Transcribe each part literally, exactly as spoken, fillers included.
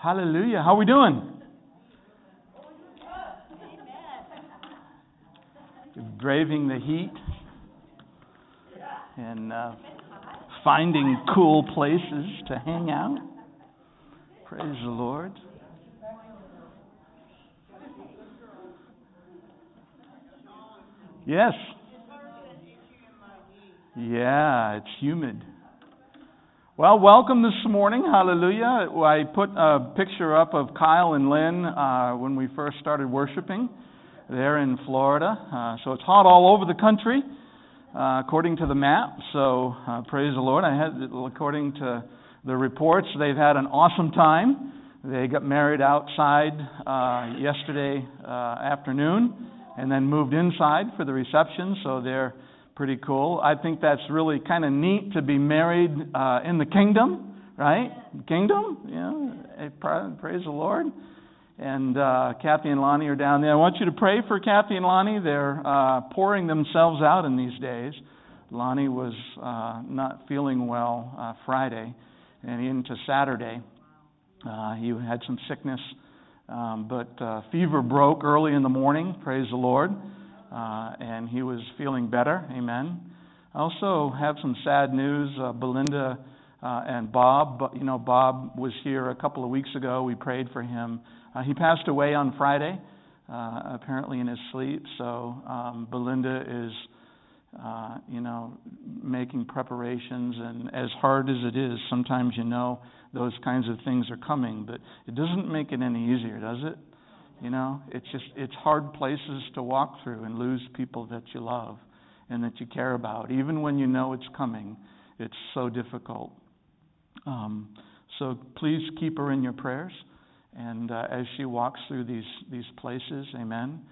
Hallelujah. How are we doing? Braving the heat and uh, finding cool places to hang out. Praise the Lord. Yes. Yeah, it's humid. Well, welcome this morning. Hallelujah. I put a picture up of Kyle and Lynn uh, when we first started worshiping there in Florida. Uh, so it's hot all over the country, uh, according to the map. So uh, praise the Lord. I had, according to the reports, they've had an awesome time. They got married outside uh, yesterday uh, afternoon and then moved inside for the reception. So they're pretty cool. I think that's really kind of neat to be married uh, in the kingdom, right? Kingdom, yeah. Praise the Lord. And uh, Kathy and Lonnie are down there. I want you to pray for Kathy and Lonnie. They're uh, pouring themselves out in these days. Lonnie was uh, not feeling well uh, Friday and into Saturday. Uh, he had some sickness, um, but uh, fever broke early in the morning. Praise the Lord. Uh, and he was feeling better. Amen. I also have some sad news. Uh, Belinda uh, and Bob, you know, Bob was here a couple of weeks ago. We prayed for him. Uh, he passed away on Friday, uh, apparently in his sleep. So um, Belinda is, uh, you know, making preparations. And as hard as it is, sometimes you know those kinds of things are coming. But it doesn't make it any easier, does it? You know, it's just, it's hard places to walk through and lose people that you love and that you care about. Even when you know it's coming, it's so difficult. Um, so please keep her in your prayers. And uh, as she walks through these, these places, amen,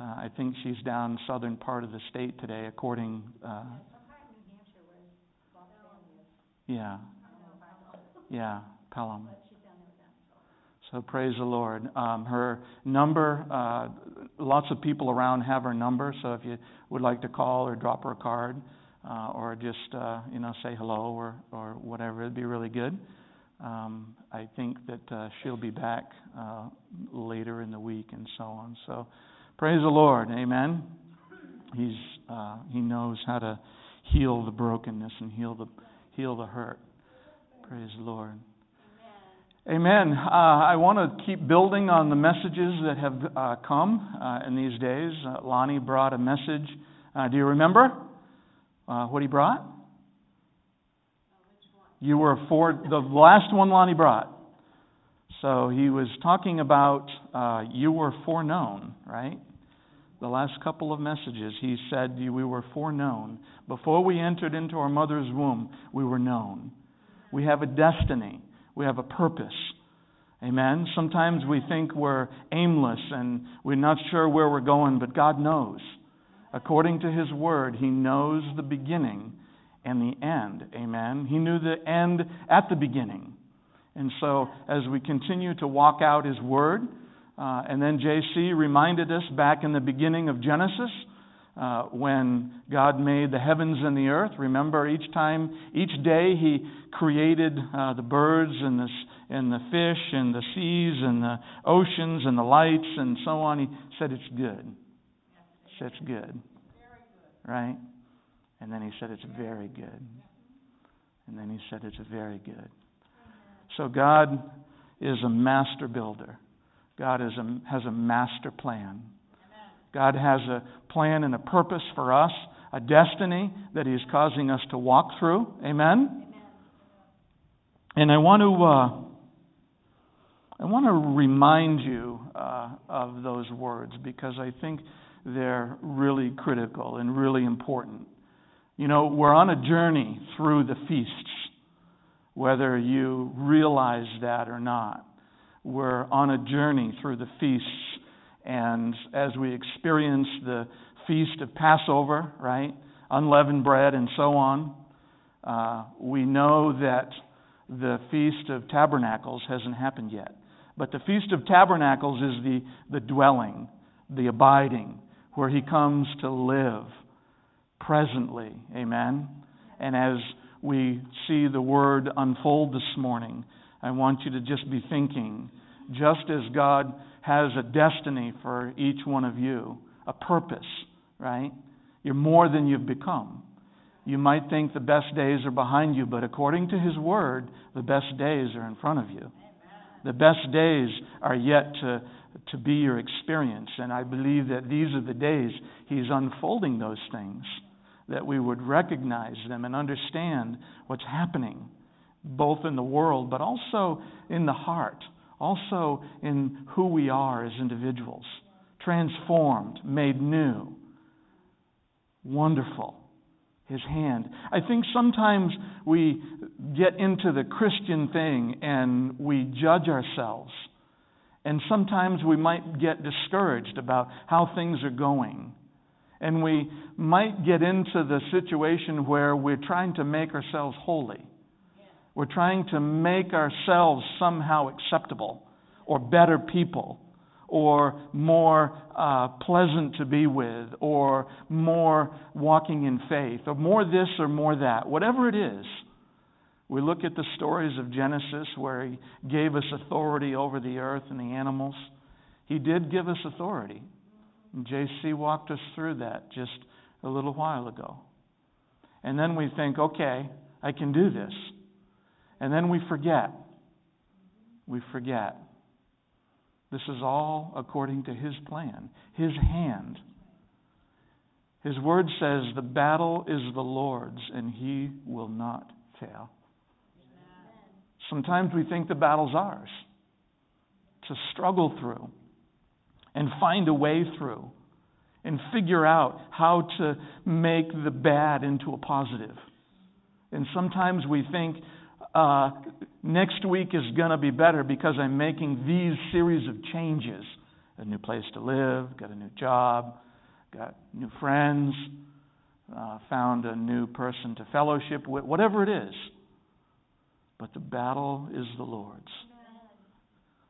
uh, I think she's down southern part of the state today, according... Uh, yeah. Yeah, Pelham. So praise the Lord. Um, her number, uh, lots of people around have her number, so if you would like to call or drop her a card uh, or just uh, you know say hello or, or whatever, it'd be really good. Um, I think that uh, she'll be back uh, later in the week and so on. So praise the Lord. Amen. He's uh, he knows how to heal the brokenness and heal the heal the hurt. Praise the Lord. Amen. Uh, I want to keep building on the messages that have uh, come uh, in these days. Uh, Lonnie brought a message. Uh, do you remember uh, what he brought? Uh, which one? You were for the last one Lonnie brought. So he was talking about uh, you were foreknown, right? The last couple of messages, he said we were foreknown. Before we entered into our mother's womb, we were known. We have a destiny. We have a purpose. Amen. Sometimes we think we're aimless and we're not sure where we're going, but God knows. According to His Word, He knows the beginning and the end. Amen. He knew the end at the beginning. And so as we continue to walk out His Word, uh, and then J C reminded us back in the beginning of Genesis, Uh, when God made the heavens and the earth. Remember, each time, each day He created uh, the birds and the, and the fish and the seas and the oceans and the lights and so on. He said, it's good. He said, it's good. Right? And then He said, it's very good. And then He said, it's very good. So God is a master builder. God is a, has a master plan. God has a plan and a purpose for us, a destiny that He's causing us to walk through. Amen? Amen. And I want to uh, I want to remind you uh, of those words because I think they're really critical and really important. You know, we're on a journey through the feasts, whether you realize that or not. We're on a journey through the feasts. And as we experience the Feast of Passover, right, unleavened bread and so on, uh, we know that the Feast of Tabernacles hasn't happened yet. But the Feast of Tabernacles is the, the dwelling, the abiding, where He comes to live presently, amen? And as we see the Word unfold this morning, I want you to just be thinking, just as God has a destiny for each one of you, a purpose, right? You're more than you've become. You might think the best days are behind you, but according to His Word, the best days are in front of you. Amen. The best days are yet to, to be your experience. And I believe that these are the days He's unfolding those things, that we would recognize them and understand what's happening, both in the world, but also in the heart, also in who we are as individuals. Transformed, made new. Wonderful. His hand. I think sometimes we get into the Christian thing and we judge ourselves. And sometimes we might get discouraged about how things are going. And we might get into the situation where we're trying to make ourselves holy. We're trying to make ourselves somehow acceptable or better people, or more uh, pleasant to be with, or more walking in faith, or more this or more that. Whatever it is, we look at the stories of Genesis where He gave us authority over the earth and the animals. He did give us authority. And J C walked us through that just a little while ago. And then we think, okay, I can do this. And then we forget. We forget. This is all according to His plan, His hand. His Word says the battle is the Lord's and He will not fail. Amen. Sometimes we think the battle's ours to struggle through and find a way through and figure out how to make the bad into a positive. And sometimes we think, Uh, next week is going to be better because I'm making these series of changes. A new place to live, got a new job, got new friends, uh, found a new person to fellowship with, whatever it is. But the battle is the Lord's.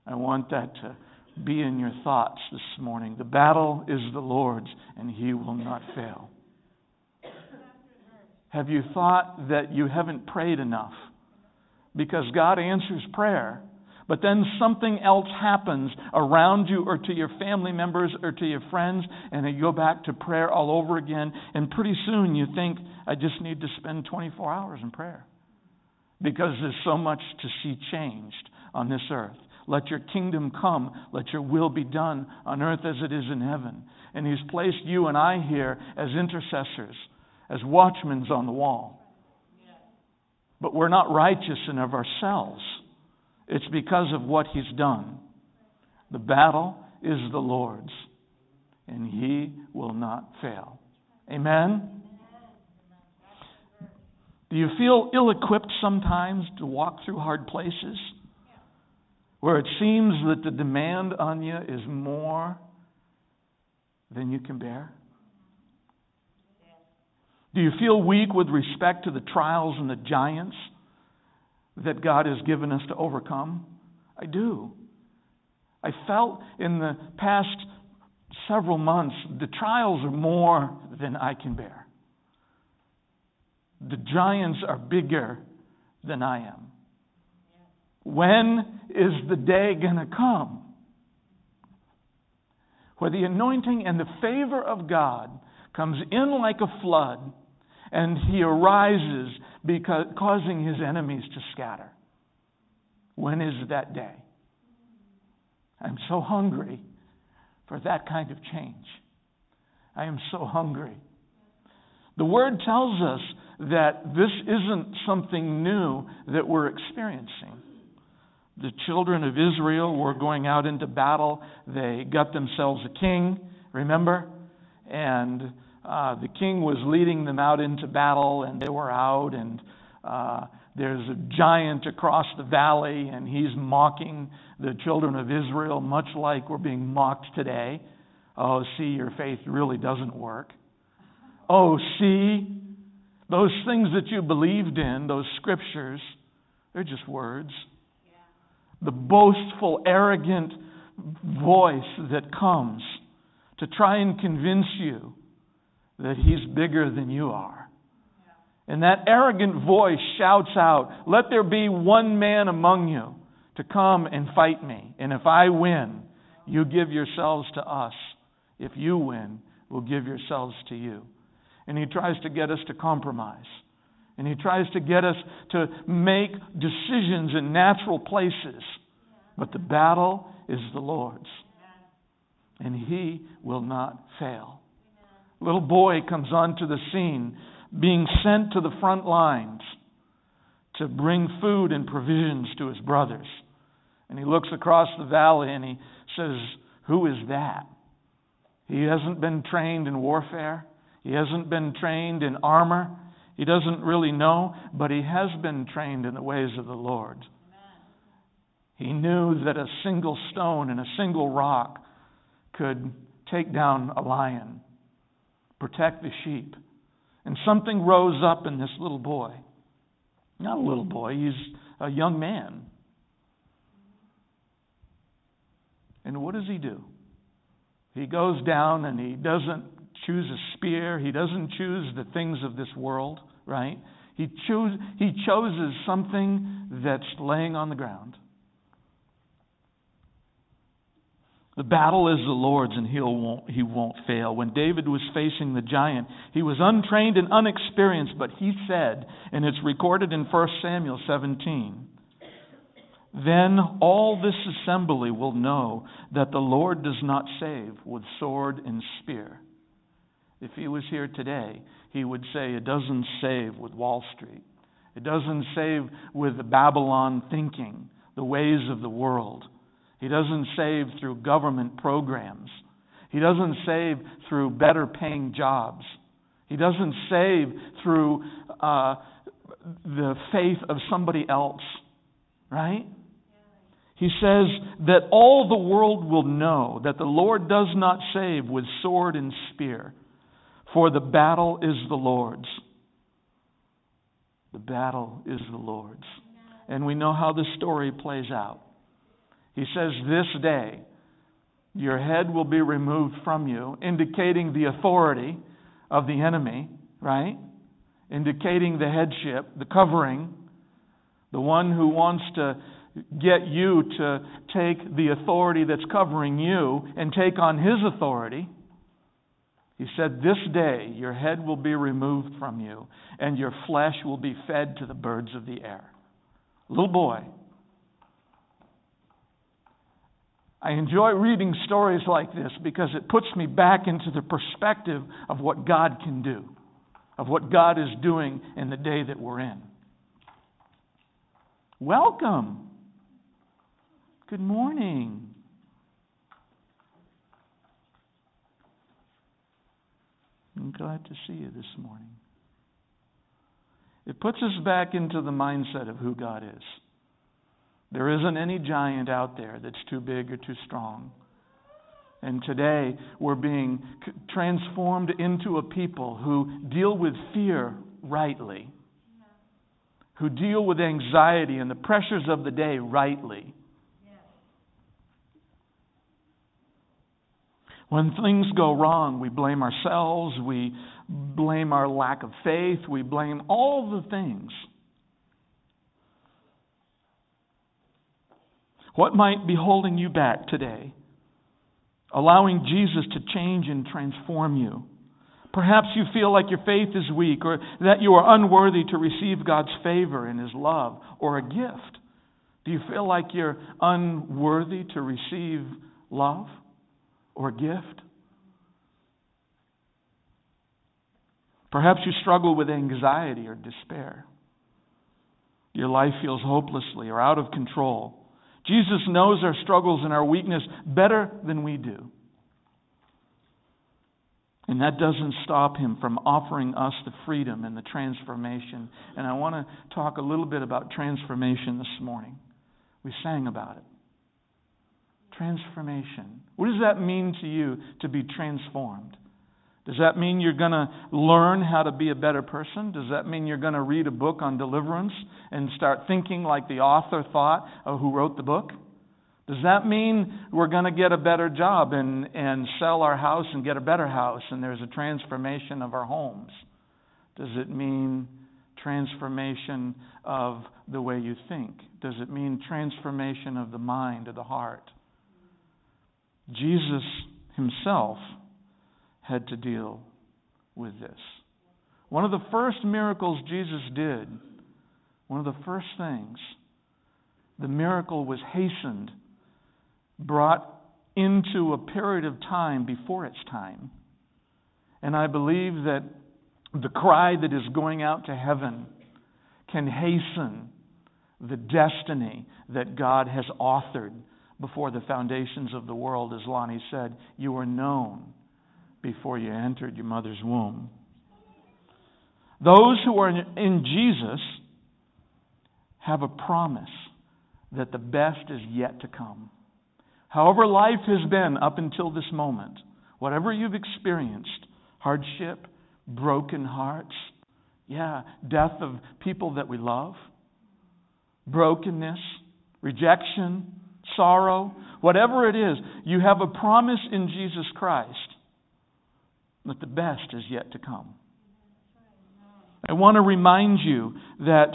I want that to be in your thoughts this morning. The battle is the Lord's and He will not fail. Have you thought that you haven't prayed enough? Because God answers prayer, but then something else happens around you or to your family members or to your friends, and you go back to prayer all over again, and pretty soon you think, I just need to spend twenty-four hours in prayer because there's so much to see changed on this earth. Let your kingdom come, let your will be done on earth as it is in heaven. And He's placed you and I here as intercessors, as watchmen on the wall. But we're not righteous in of ourselves. It's because of what He's done. The battle is the Lord's, and He will not fail. Amen? Do you feel ill-equipped sometimes to walk through hard places where it seems that the demand on you is more than you can bear? Do you feel weak with respect to the trials and the giants that God has given us to overcome? I do. I felt in the past several months, the trials are more than I can bear. The giants are bigger than I am. When is the day going to come where the anointing and the favor of God comes in like a flood, and He arises, because, causing His enemies to scatter? When is that day? I'm so hungry for that kind of change. I am so hungry. The Word tells us that this isn't something new that we're experiencing. The children of Israel were going out into battle. They got themselves a king, remember? And Uh, the king was leading them out into battle, and they were out, and uh, there's a giant across the valley, and he's mocking the children of Israel, much like we're being mocked today. Oh, see, your faith really doesn't work. Oh, see, those things that you believed in, those scriptures, they're just words. Yeah. The boastful, arrogant voice that comes to try and convince you that He's bigger than you are. And that arrogant voice shouts out, let there be one man among you to come and fight me. And if I win, you give yourselves to us. If you win, we'll give yourselves to you. And he tries to get us to compromise. And he tries to get us to make decisions in natural places. But the battle is the Lord's. And he will not fail. Little boy comes onto the scene, being sent to the front lines to bring food and provisions to his brothers. And he looks across the valley and he says, "Who is that?" He hasn't been trained in warfare. He hasn't been trained in armor. He doesn't really know, but he has been trained in the ways of the Lord. He knew that a single stone and a single rock could take down a lion, protect the sheep. And something rose up in this little boy. Not a little boy, he's a young man. And what does he do? He goes down and he doesn't choose a spear. He doesn't choose the things of this world, right? He choose, he chooses something that's laying on the ground. The battle is the Lord's, and he'll won't, he won't fail. When David was facing the giant, he was untrained and unexperienced, but he said, and it's recorded in First Samuel seventeen, "Then all this assembly will know that the Lord does not save with sword and spear." If he was here today, he would say it doesn't save with Wall Street. It doesn't save with the Babylon thinking, the ways of the world. He doesn't save through government programs. He doesn't save through better paying jobs. He doesn't save through uh, the faith of somebody else, right? He says that all the world will know that the Lord does not save with sword and spear, for the battle is the Lord's. The battle is the Lord's. And we know how the story plays out. He says, "This day, your head will be removed from you," indicating the authority of the enemy, right? Indicating the headship, the covering, the one who wants to get you to take the authority that's covering you and take on his authority. He said, "This day, your head will be removed from you, and your flesh will be fed to the birds of the air." Little boy. I enjoy reading stories like this because it puts me back into the perspective of what God can do, of what God is doing in the day that we're in. Welcome. Good morning. I'm glad to see you this morning. It puts us back into the mindset of who God is. There isn't any giant out there that's too big or too strong. And today, we're being transformed into a people who deal with fear rightly, who deal with anxiety and the pressures of the day rightly. When things go wrong, we blame ourselves, we blame our lack of faith, we blame all the things. What might be holding you back today? Allowing Jesus to change and transform you. Perhaps you feel like your faith is weak or that you are unworthy to receive God's favor and His love or a gift. Do you feel like you're unworthy to receive love or a gift? Perhaps you struggle with anxiety or despair. Your life feels hopelessly or out of control. Jesus knows our struggles and our weakness better than we do. And that doesn't stop Him from offering us the freedom and the transformation. And I want to talk a little bit about transformation this morning. We sang about it. Transformation. What does that mean to you to be transformed? Does that mean you're going to learn how to be a better person? Does that mean you're going to read a book on deliverance and start thinking like the author thought or who wrote the book? Does that mean we're going to get a better job and, and sell our house and get a better house and there's a transformation of our homes? Does it mean transformation of the way you think? Does it mean transformation of the mind, of the heart? Jesus himself had to deal with this. One of the first miracles Jesus did, one of the first things, the miracle was hastened, brought into a period of time before its time. And I believe that the cry that is going out to heaven can hasten the destiny that God has authored before the foundations of the world. As Lonnie said, you were known before you entered your mother's womb. Those who are in Jesus have a promise that the best is yet to come. However life has been up until this moment, whatever you've experienced, hardship, broken hearts, yeah, death of people that we love, brokenness, rejection, sorrow, whatever it is, you have a promise in Jesus Christ that the best is yet to come. I want to remind you that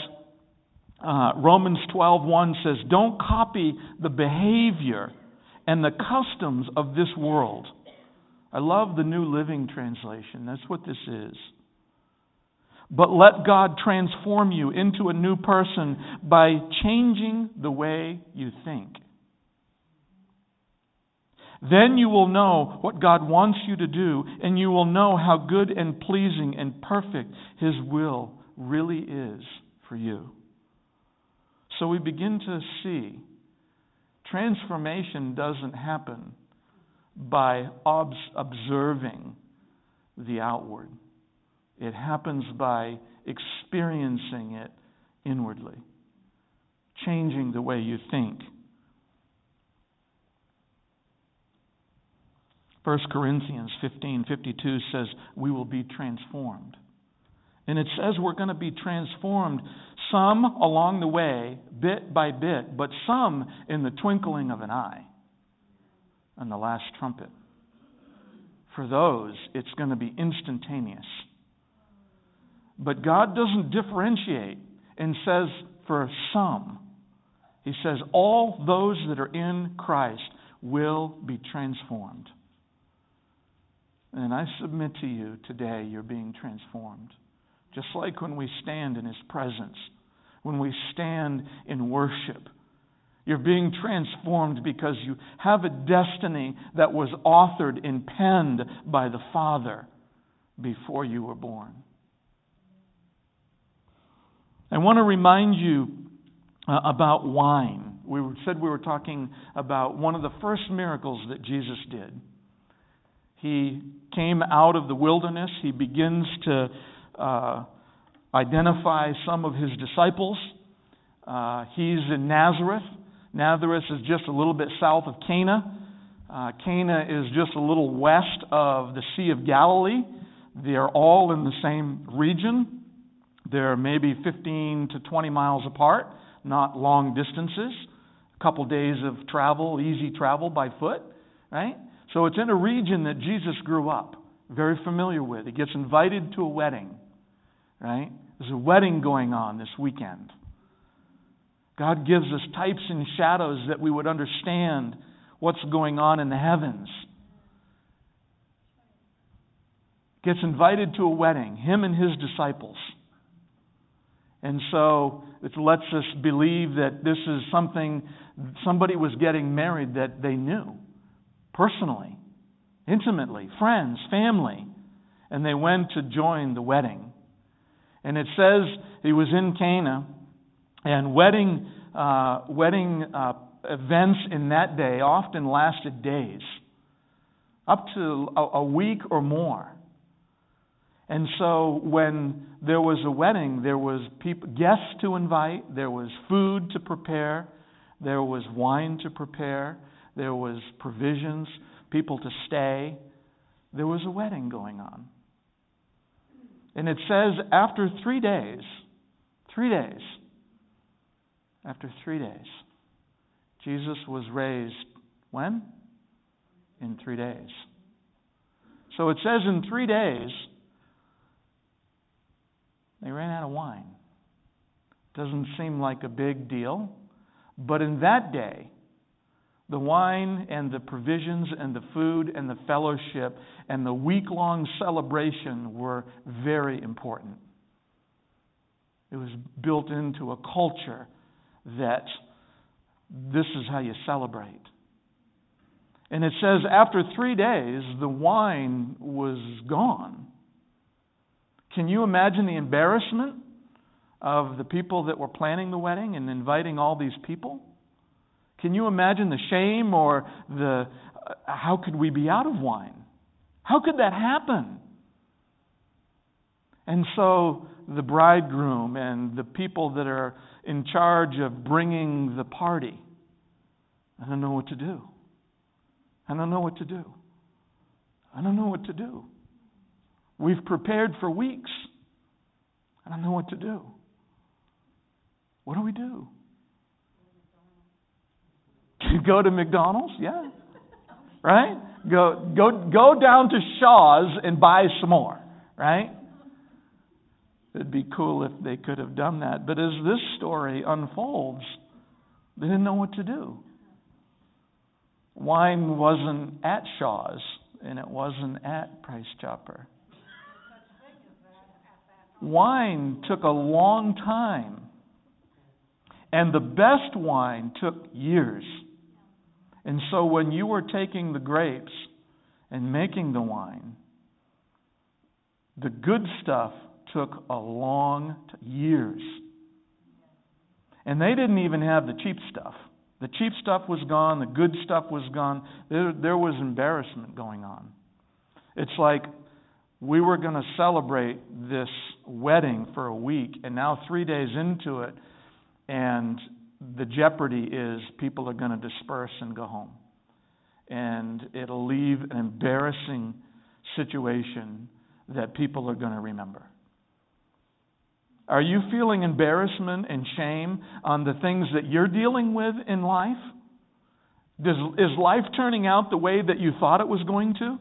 uh, Romans twelve one says, don't copy the behavior and the customs of this world. I love the New Living Translation. That's what this is. But let God transform you into a new person by changing the way you think. Then you will know what God wants you to do, and you will know how good and pleasing and perfect His will really is for you. So we begin to see transformation doesn't happen by ob- observing the outward. It happens by experiencing it inwardly, changing the way you think. First Corinthians fifteen fifty-two says, we will be transformed. And it says we're going to be transformed, some along the way, bit by bit, but some in the twinkling of an eye, on the last trumpet. For those, it's going to be instantaneous. But God doesn't differentiate and says for some. He says all those that are in Christ will be transformed. And I submit to you today, you're being transformed. Just like when we stand in His presence, when we stand in worship, you're being transformed because you have a destiny that was authored and penned by the Father before you were born. I want to remind you uh, about wine. We said we were talking about one of the first miracles that Jesus did. He came out of the wilderness. He begins to uh, identify some of His disciples. Uh, he's in Nazareth. Nazareth is just a little bit south of Cana. Uh, Cana is just a little west of the Sea of Galilee. They're all in the same region. They're maybe fifteen to twenty miles apart, not long distances. A couple days of travel, easy travel by foot, right? So it's in a region that Jesus grew up, very familiar with. He gets invited to a wedding, right? There's a wedding going on this weekend. God gives us types and shadows that we would understand what's going on in the heavens. Gets invited to a wedding, him and his disciples. And so it lets us believe that this is something, somebody was getting married that they knew personally, intimately, friends, family. And they went to join the wedding. And it says he was in Cana. And wedding uh, wedding uh, events in that day often lasted days, up to a, a week or more. And so when there was a wedding, there was people, guests to invite, there was food to prepare, there was wine to prepare, there was provisions, people to stay. There was a wedding going on. And it says after three days, three days, After three days, Jesus was raised when? In three days. So it says in three days, they ran out of wine. Doesn't seem like a big deal. But in that day, the wine and the provisions and the food and the fellowship and the week-long celebration were very important. It was built into a culture that this is how you celebrate. And it says after three days, the wine was gone. Can you imagine the embarrassment of the people that were planning the wedding and inviting all these people? Can you imagine the shame or the, uh, how could we be out of wine? How could that happen? And so the bridegroom and the people that are in charge of bringing the party, I don't know what to do. I don't know what to do. I don't know what to do. We've prepared for weeks. I don't know what to do. What do we do? Go to McDonald's? Yeah. Right? Go go go down to Shaw's and buy some more, right? It'd be cool if they could have done that. But as this story unfolds, they didn't know what to do. Wine wasn't at Shaw's, and it wasn't at Price Chopper. Wine took a long time, and the best wine took years. And so when you were taking the grapes and making the wine, the good stuff took a long t- years. And they didn't even have the cheap stuff. The cheap stuff was gone. The good stuff was gone. There, there was embarrassment going on. It's like we were going to celebrate this wedding for a week, and now three days into it, and the jeopardy is people are going to disperse and go home. And it'll leave an embarrassing situation that people are going to remember. Are you feeling embarrassment and shame on the things that you're dealing with in life? Does, is life turning out the way that you thought it was going to?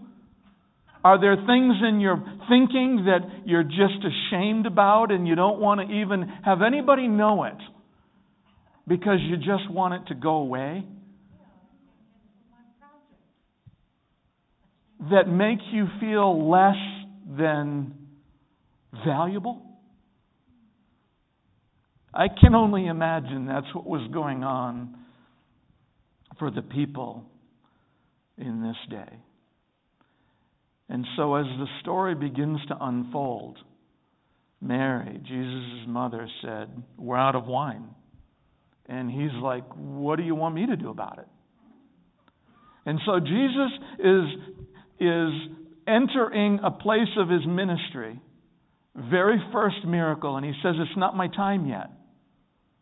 Are there things in your thinking that you're just ashamed about and you don't want to even have anybody know it because you just want it to go away? That make you feel less than valuable? I can only imagine that's what was going on for the people in this day. And so as the story begins to unfold, Mary, Jesus' mother, said, "We're out of wine." And he's like, "What do you want me to do about it?" And so Jesus is, is entering a place of his ministry, very first miracle, and he says, "It's not my time yet.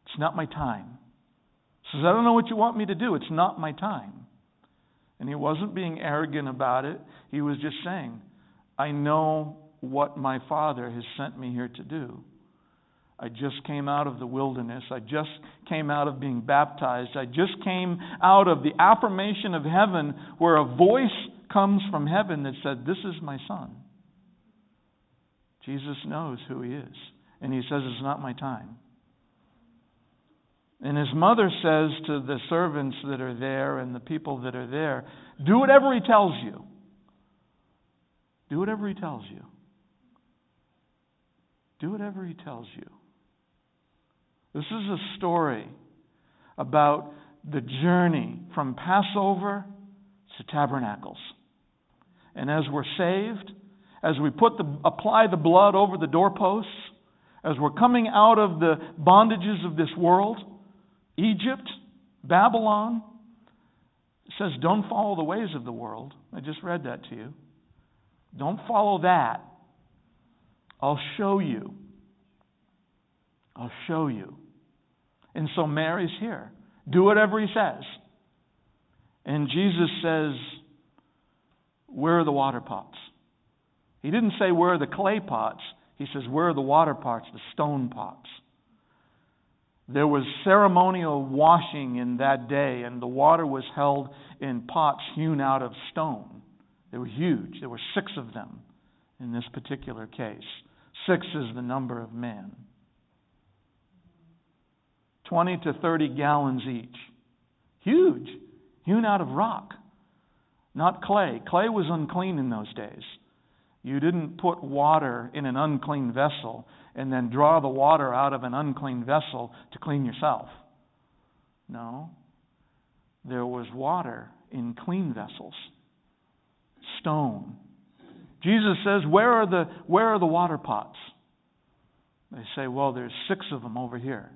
It's not my time." He says, "I don't know what you want me to do. It's not my time." And he wasn't being arrogant about it. He was just saying, "I know what my Father has sent me here to do. I just came out of the wilderness. I just came out of being baptized. I just came out of the affirmation of heaven where a voice comes from heaven that said, 'This is my Son.'" Jesus knows who he is. And he says, "It's not my time." And his mother says to the servants that are there and the people that are there, "Do whatever he tells you. Do whatever he tells you. Do whatever he tells you." This is a story about the journey from Passover to Tabernacles. And as we're saved, as we put the, apply the blood over the doorposts, as we're coming out of the bondages of this world, Egypt, Babylon, it says don't follow the ways of the world. I just read that to you. Don't follow that. I'll show you. I'll show you. And so Mary's here. Do whatever he says. And Jesus says, "Where are the water pots?" He didn't say, "Where are the clay pots?" He says, "Where are the water pots, the stone pots?" There was ceremonial washing in that day, and the water was held in pots hewn out of stone. They were huge. There were six of them in this particular case. Six is the number of man. twenty to thirty gallons each. Huge, hewn out of rock, not clay. Clay was unclean in those days. You didn't put water in an unclean vessel and then draw the water out of an unclean vessel to clean yourself. No, there was water in clean vessels. Stone. Jesus says, where are the where are the water pots? They say, well, there's six of them over here.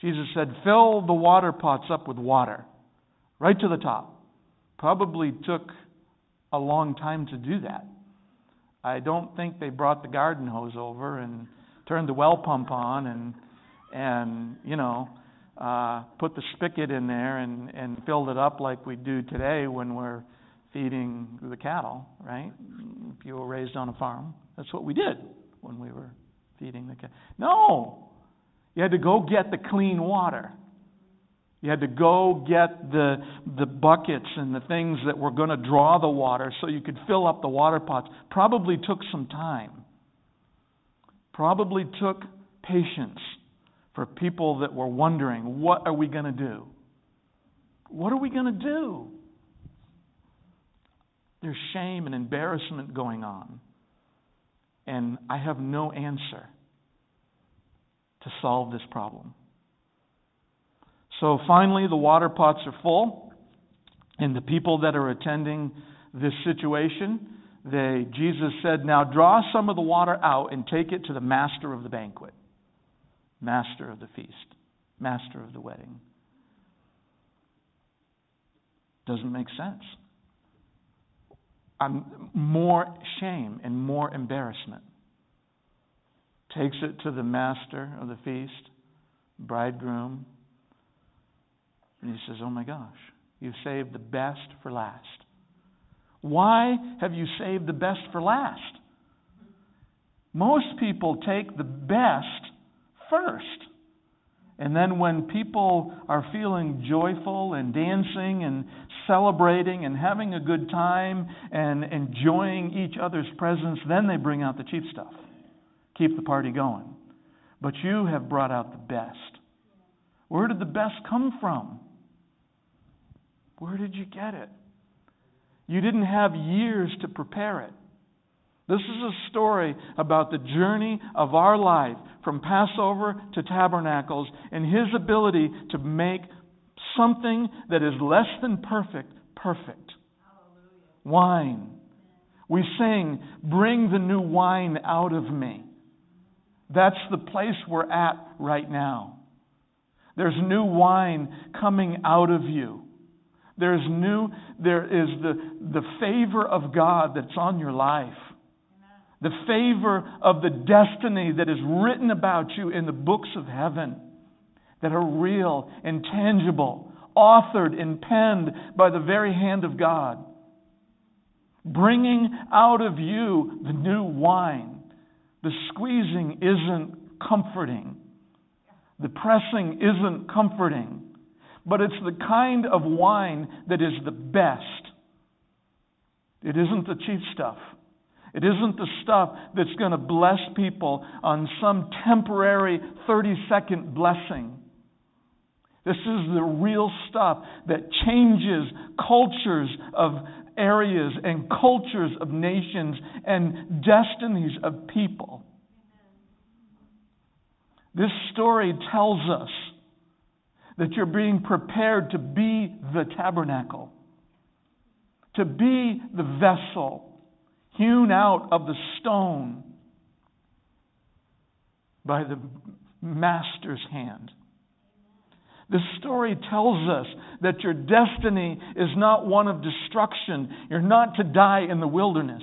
Jesus said, fill the water pots up with water, right to the top. Probably took a long time to do that. I don't think they brought the garden hose over and turned the well pump on and, and you know, uh, put the spigot in there and, and filled it up like we do today when we're feeding the cattle, right? If you were raised on a farm, that's what we did when we were feeding the cattle. No! You had to go get the clean water. You had to go get the the buckets and the things that were going to draw the water so you could fill up the water pots. Probably took some time. Probably took patience for people that were wondering, what are we going to do? What are we going to do? There's shame and embarrassment going on. And I have no answer to solve this problem. So finally, the water pots are full, and the people that are attending this situation, they Jesus said, now draw some of the water out and take it to the master of the banquet, master of the feast, master of the wedding. Doesn't make sense. I'm, more shame and more embarrassment. Takes it to the master of the feast, bridegroom. And he says, oh my gosh, you've saved the best for last. Why have you saved the best for last? Most people take the best first. And then when people are feeling joyful and dancing and celebrating and having a good time and enjoying each other's presence, then they bring out the cheap stuff. Keep the party going. But you have brought out the best. Where did the best come from? Where did you get it? You didn't have years to prepare it. This is a story about the journey of our life from Passover to Tabernacles and His ability to make something that is less than perfect, perfect. Hallelujah. Wine. We sing, bring the new wine out of me. That's the place we're at right now. There's new wine coming out of you. There's new, there is the, the favor of God that's on your life. The favor of the destiny that is written about you in the books of heaven that are real and tangible, authored and penned by the very hand of God. Bringing out of you the new wine. The squeezing isn't comforting. The pressing isn't comforting. But it's the kind of wine that is the best. It isn't the cheap stuff. It isn't the stuff that's going to bless people on some temporary thirty-second blessing. This is the real stuff that changes cultures of areas and cultures of nations and destinies of people. This story tells us that you're being prepared to be the tabernacle, to be the vessel hewn out of the stone by the master's hand. This story tells us that your destiny is not one of destruction. You're not to die in the wilderness,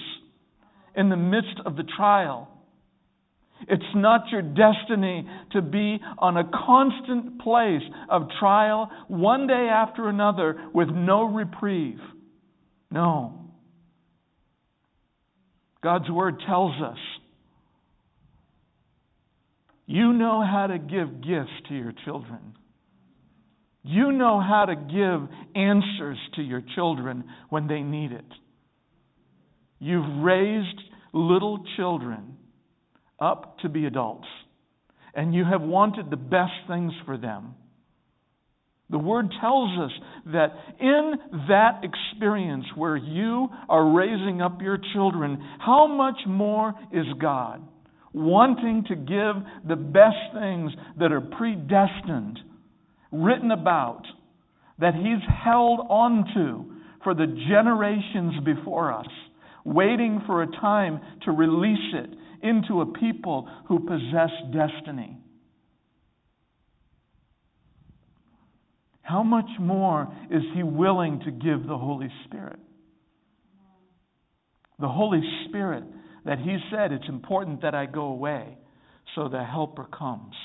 in the midst of the trial. It's not your destiny to be on a constant place of trial, one day after another, with no reprieve. No. God's Word tells us, you know how to give gifts to your children. You know how to give answers to your children when they need it. You've raised little children up to be adults. and you have wanted the best things for them. The Word tells us that in that experience where you are raising up your children, how much more is God wanting to give the best things that are predestined, written about, that He's held on to for the generations before us, waiting for a time to release it into a people who possess destiny. How much more is He willing to give the Holy Spirit? The Holy Spirit that He said, it's important that I go away, so the Helper comes.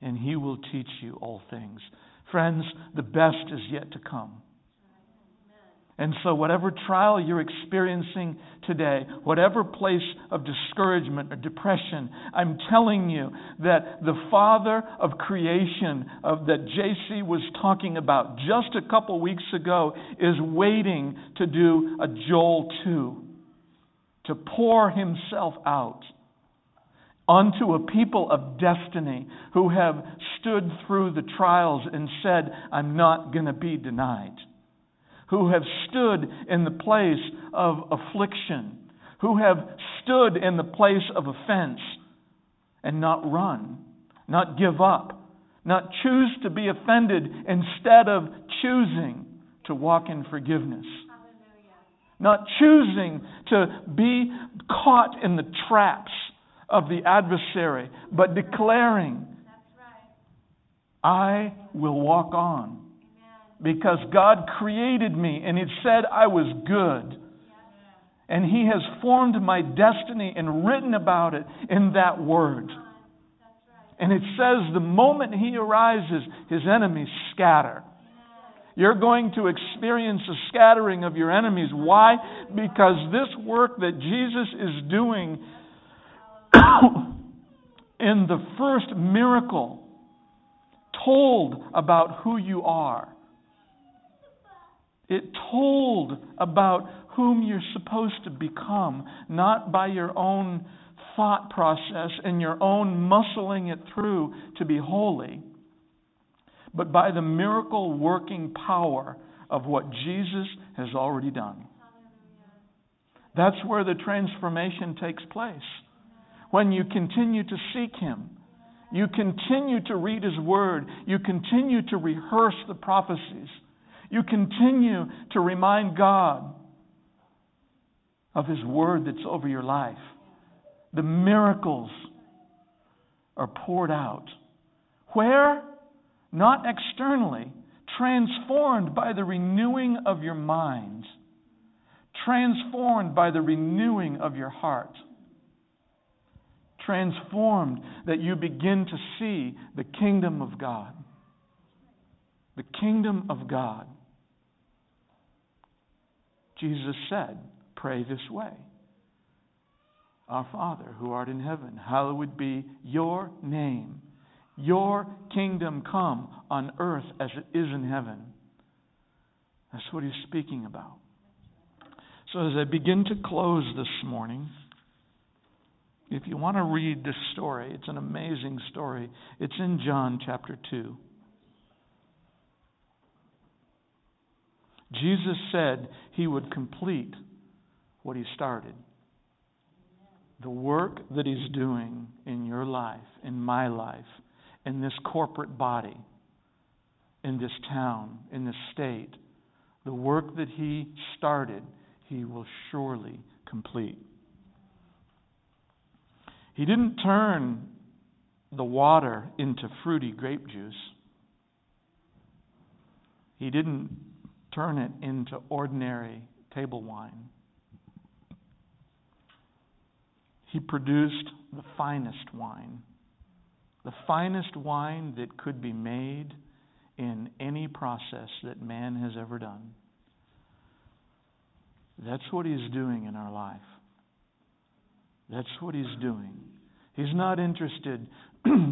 And He will teach you all things. Friends, the best is yet to come. And so whatever trial you're experiencing today, whatever place of discouragement or depression, I'm telling you that the Father of creation of that J C was talking about just a couple weeks ago is waiting to do a Joel two, to pour Himself out unto a people of destiny who have stood through the trials and said, I'm not going to be denied. Who have stood in the place of affliction, who have stood in the place of offense and not run, not give up, not choose to be offended instead of choosing to walk in forgiveness. Hallelujah. Not choosing to be caught in the traps of the adversary, but declaring, That's right. I will walk on. Because God created me and He said I was good. And He has formed my destiny and written about it in that Word. And it says the moment He arises, His enemies scatter. You're going to experience a scattering of your enemies. Why? Because this work that Jesus is doing in the first miracle told about who you are. It told about whom you're supposed to become, not by your own thought process and your own muscling it through to be holy, but by the miracle working power of what Jesus has already done. That's where the transformation takes place. When you continue to seek Him, you continue to read His Word, you continue to rehearse the prophecies, you continue to remind God of His Word that's over your life. The miracles are poured out. Where? Not externally. Transformed by the renewing of your mind. Transformed by the renewing of your heart. Transformed that you begin to see the kingdom of God. The kingdom of God. Jesus said, pray this way. Our Father who art in heaven, hallowed be your name. Your kingdom come on earth as it is in heaven. That's what He's speaking about. So as I begin to close this morning, if you want to read this story, it's an amazing story. It's in John chapter two. Jesus said He would complete what He started. The work that He's doing in your life, in my life, in this corporate body, in this town, in this state, the work that He started, He will surely complete. He didn't turn the water into fruity grape juice. He didn't turn it into ordinary table wine. He produced the finest wine, the finest wine that could be made in any process that man has ever done. That's what He's doing in our life. That's what He's doing. He's not interested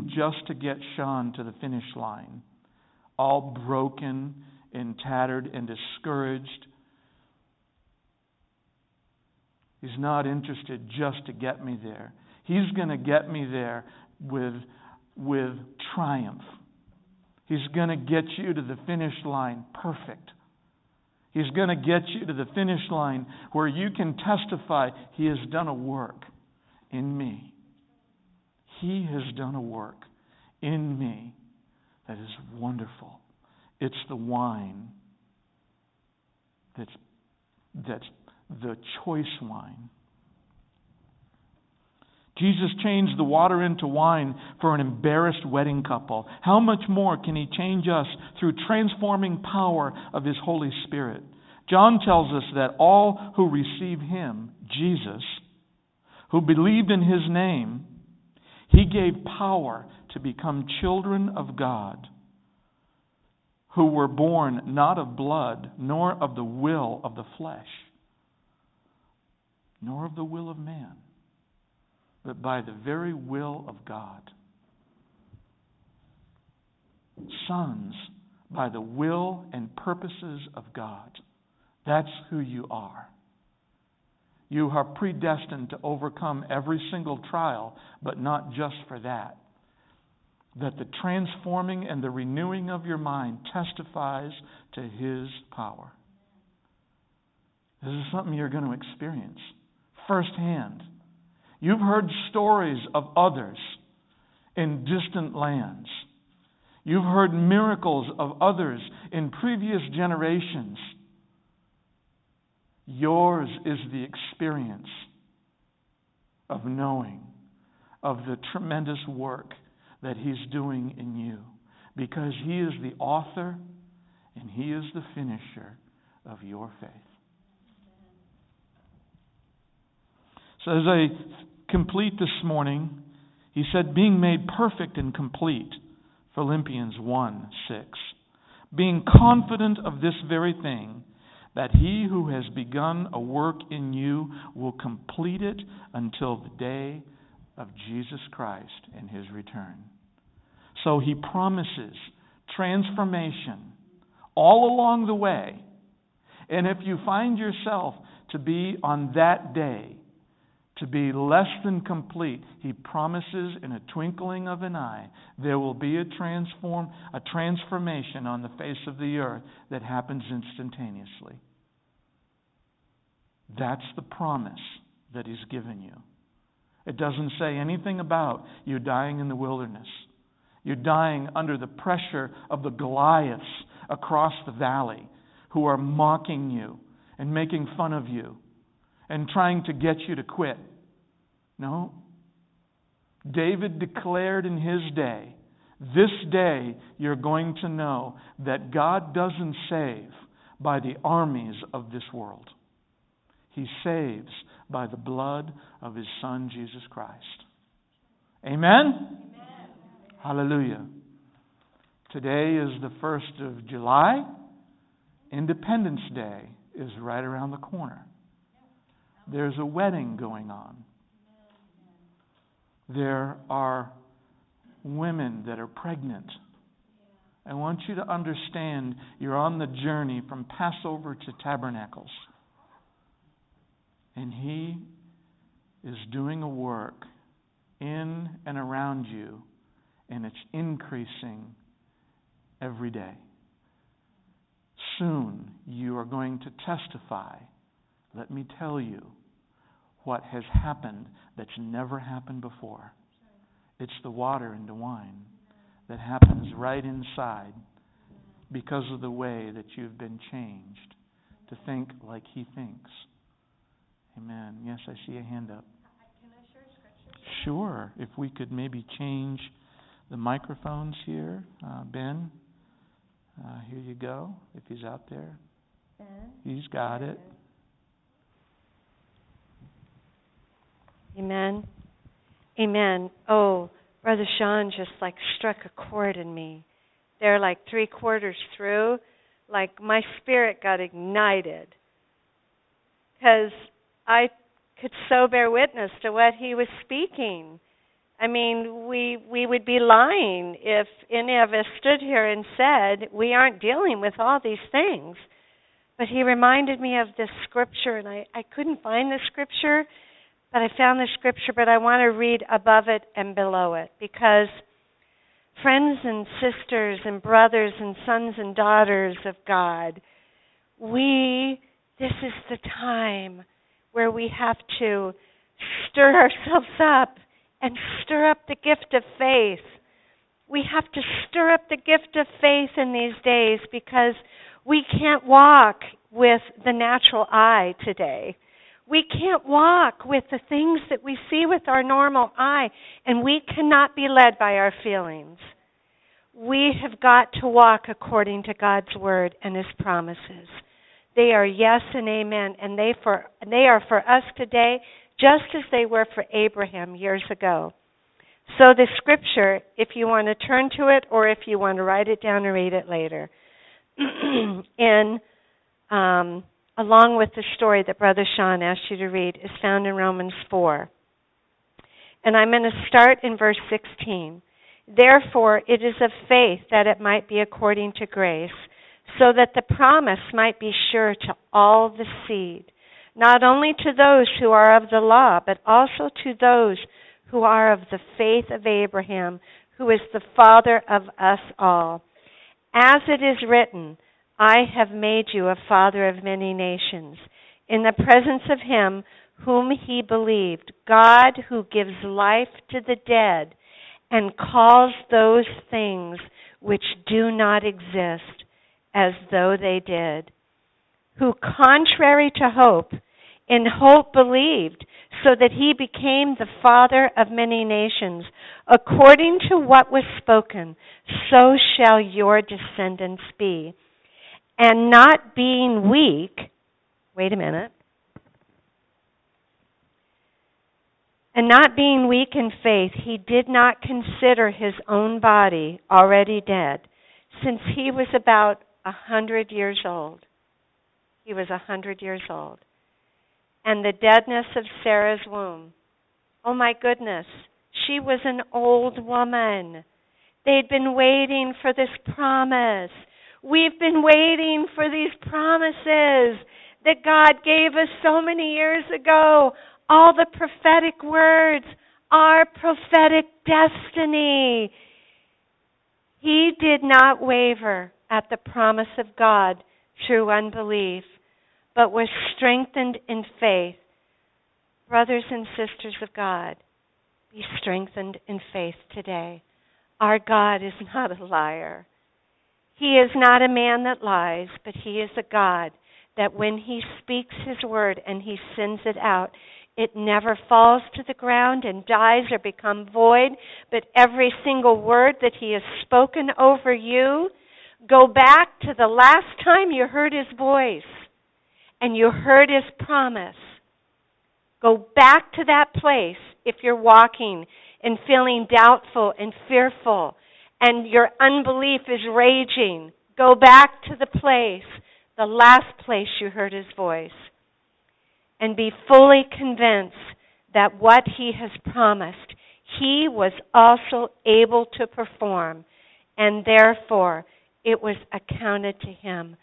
just to get Sean to the finish line, all broken and tattered and discouraged. He's not interested just to get me there. He's going to get me there with, with triumph. He's going to get you to the finish line perfect. He's going to get you to the finish line where you can testify, He has done a work in me. He has done a work in me that is wonderful. It's the wine that's, that's the choice wine. Jesus changed the water into wine for an embarrassed wedding couple. How much more can He change us through transforming power of His Holy Spirit? John tells us that all who receive Him, Jesus, who believed in His name, He gave power to become children of God, who were born not of blood, nor of the will of the flesh, nor of the will of man, but by the very will of God. Sons, by the will and purposes of God. That's who you are. You are predestined to overcome every single trial, but not just for that. That the transforming and the renewing of your mind testifies to His power. This is something you're going to experience firsthand. You've heard stories of others in distant lands. You've heard miracles of others in previous generations. Yours is the experience of knowing of the tremendous work that He's doing in you, because He is the author and He is the finisher of your faith. So as I complete this morning, he said, being made perfect and complete, Philippians one six. Being confident of this very thing, that He who has begun a work in you will complete it until the day of Jesus Christ and His return. So He promises transformation all along the way. And if you find yourself to be on that day, to be less than complete, He promises in a twinkling of an eye, there will be a transform, a transformation on the face of the earth that happens instantaneously. That's the promise that He's given you. It doesn't say anything about you dying in the wilderness. You're dying under the pressure of the Goliaths across the valley who are mocking you and making fun of you and trying to get you to quit. No. David declared in his day, this day you're going to know that God doesn't save by the armies of this world. He saves by the blood of His Son, Jesus Christ. Amen? Amen? Hallelujah. Today is the first of July. Independence Day is right around the corner. There's a wedding going on. There are women that are pregnant. I want you to understand you're on the journey from Passover to Tabernacles. And He is doing a work in and around you, and it's increasing every day. Soon you are going to testify, let me tell you what has happened that's never happened before. It's the water into wine that happens right inside because of the way that you've been changed to think like He thinks. Amen. Yes, I see a hand up. Can I share scripture? Sure. If we could maybe change the microphones here. Uh, Ben, uh, here you go, if he's out there. Ben? He's got it. Amen. Amen. Oh, Brother Sean just like struck a chord in me. They're like three quarters through. Like my spirit got ignited. Because I could so bear witness to what he was speaking. I mean, we we would be lying if any of us stood here and said, we aren't dealing with all these things. But he reminded me of this scripture, and I, I couldn't find the scripture. that I found the scripture, but I want to read above it and below it, because friends and sisters and brothers and sons and daughters of God, we, this is the time where we have to stir ourselves up and stir up the gift of faith. We have to stir up the gift of faith in these days, because we can't walk with the natural eye today. We can't walk with the things that we see with our normal eye, and we cannot be led by our feelings. We have got to walk according to God's word and his promises. They are yes and amen, and they for they are for us today, just as they were for Abraham years ago. So the scripture, if you want to turn to it, or if you want to write it down and read it later, in um, along with the story that Brother Sean asked you to read, is found in Romans four. And I'm going to start in verse sixteen. Therefore, it is of faith that it might be according to grace, so that the promise might be sure to all the seed, not only to those who are of the law, but also to those who are of the faith of Abraham, who is the father of us all. As it is written, I have made you a father of many nations, in the presence of him whom he believed, God who gives life to the dead and calls those things which do not exist as though they did, who, contrary to hope, in hope believed, so that he became the father of many nations. According to what was spoken, so shall your descendants be. And not being weak, wait a minute, and not being weak in faith, he did not consider his own body already dead, since he was about a hundred years old. He was a hundred years old. And the deadness of Sarah's womb. Oh my goodness, she was an old woman. They'd been waiting for this promise. We've been waiting for these promises that God gave us so many years ago. All the prophetic words, our prophetic destiny. He did not waver at the promise of God through unbelief, but was strengthened in faith. Brothers and sisters of God, be strengthened in faith today. Our God is not a liar. He is not a man that lies, but he is a God that when he speaks his word and he sends it out, it never falls to the ground and dies or becomes void, but every single word that he has spoken over you, go back to the last time you heard his voice. And you heard his promise. Go back to that place if you're walking and feeling doubtful and fearful and your unbelief is raging. Go back to the place, the last place you heard his voice, and be fully convinced that what he has promised, he was also able to perform, and therefore it was accounted to him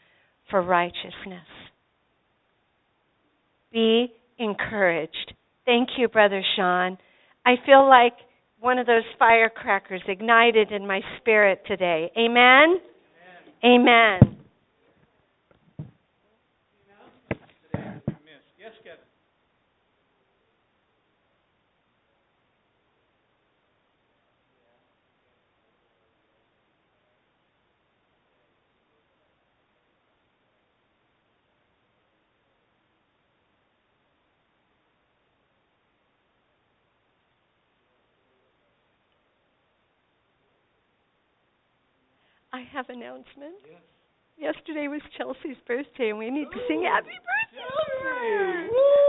for righteousness. Be encouraged. Thank you, Brother Sean. I feel like one of those firecrackers ignited in my spirit today. Amen? Amen. Amen. I have an announcement. Yes. Yesterday was Chelsea's birthday, and we need Ooh. to sing happy birthday. Yay. Woo.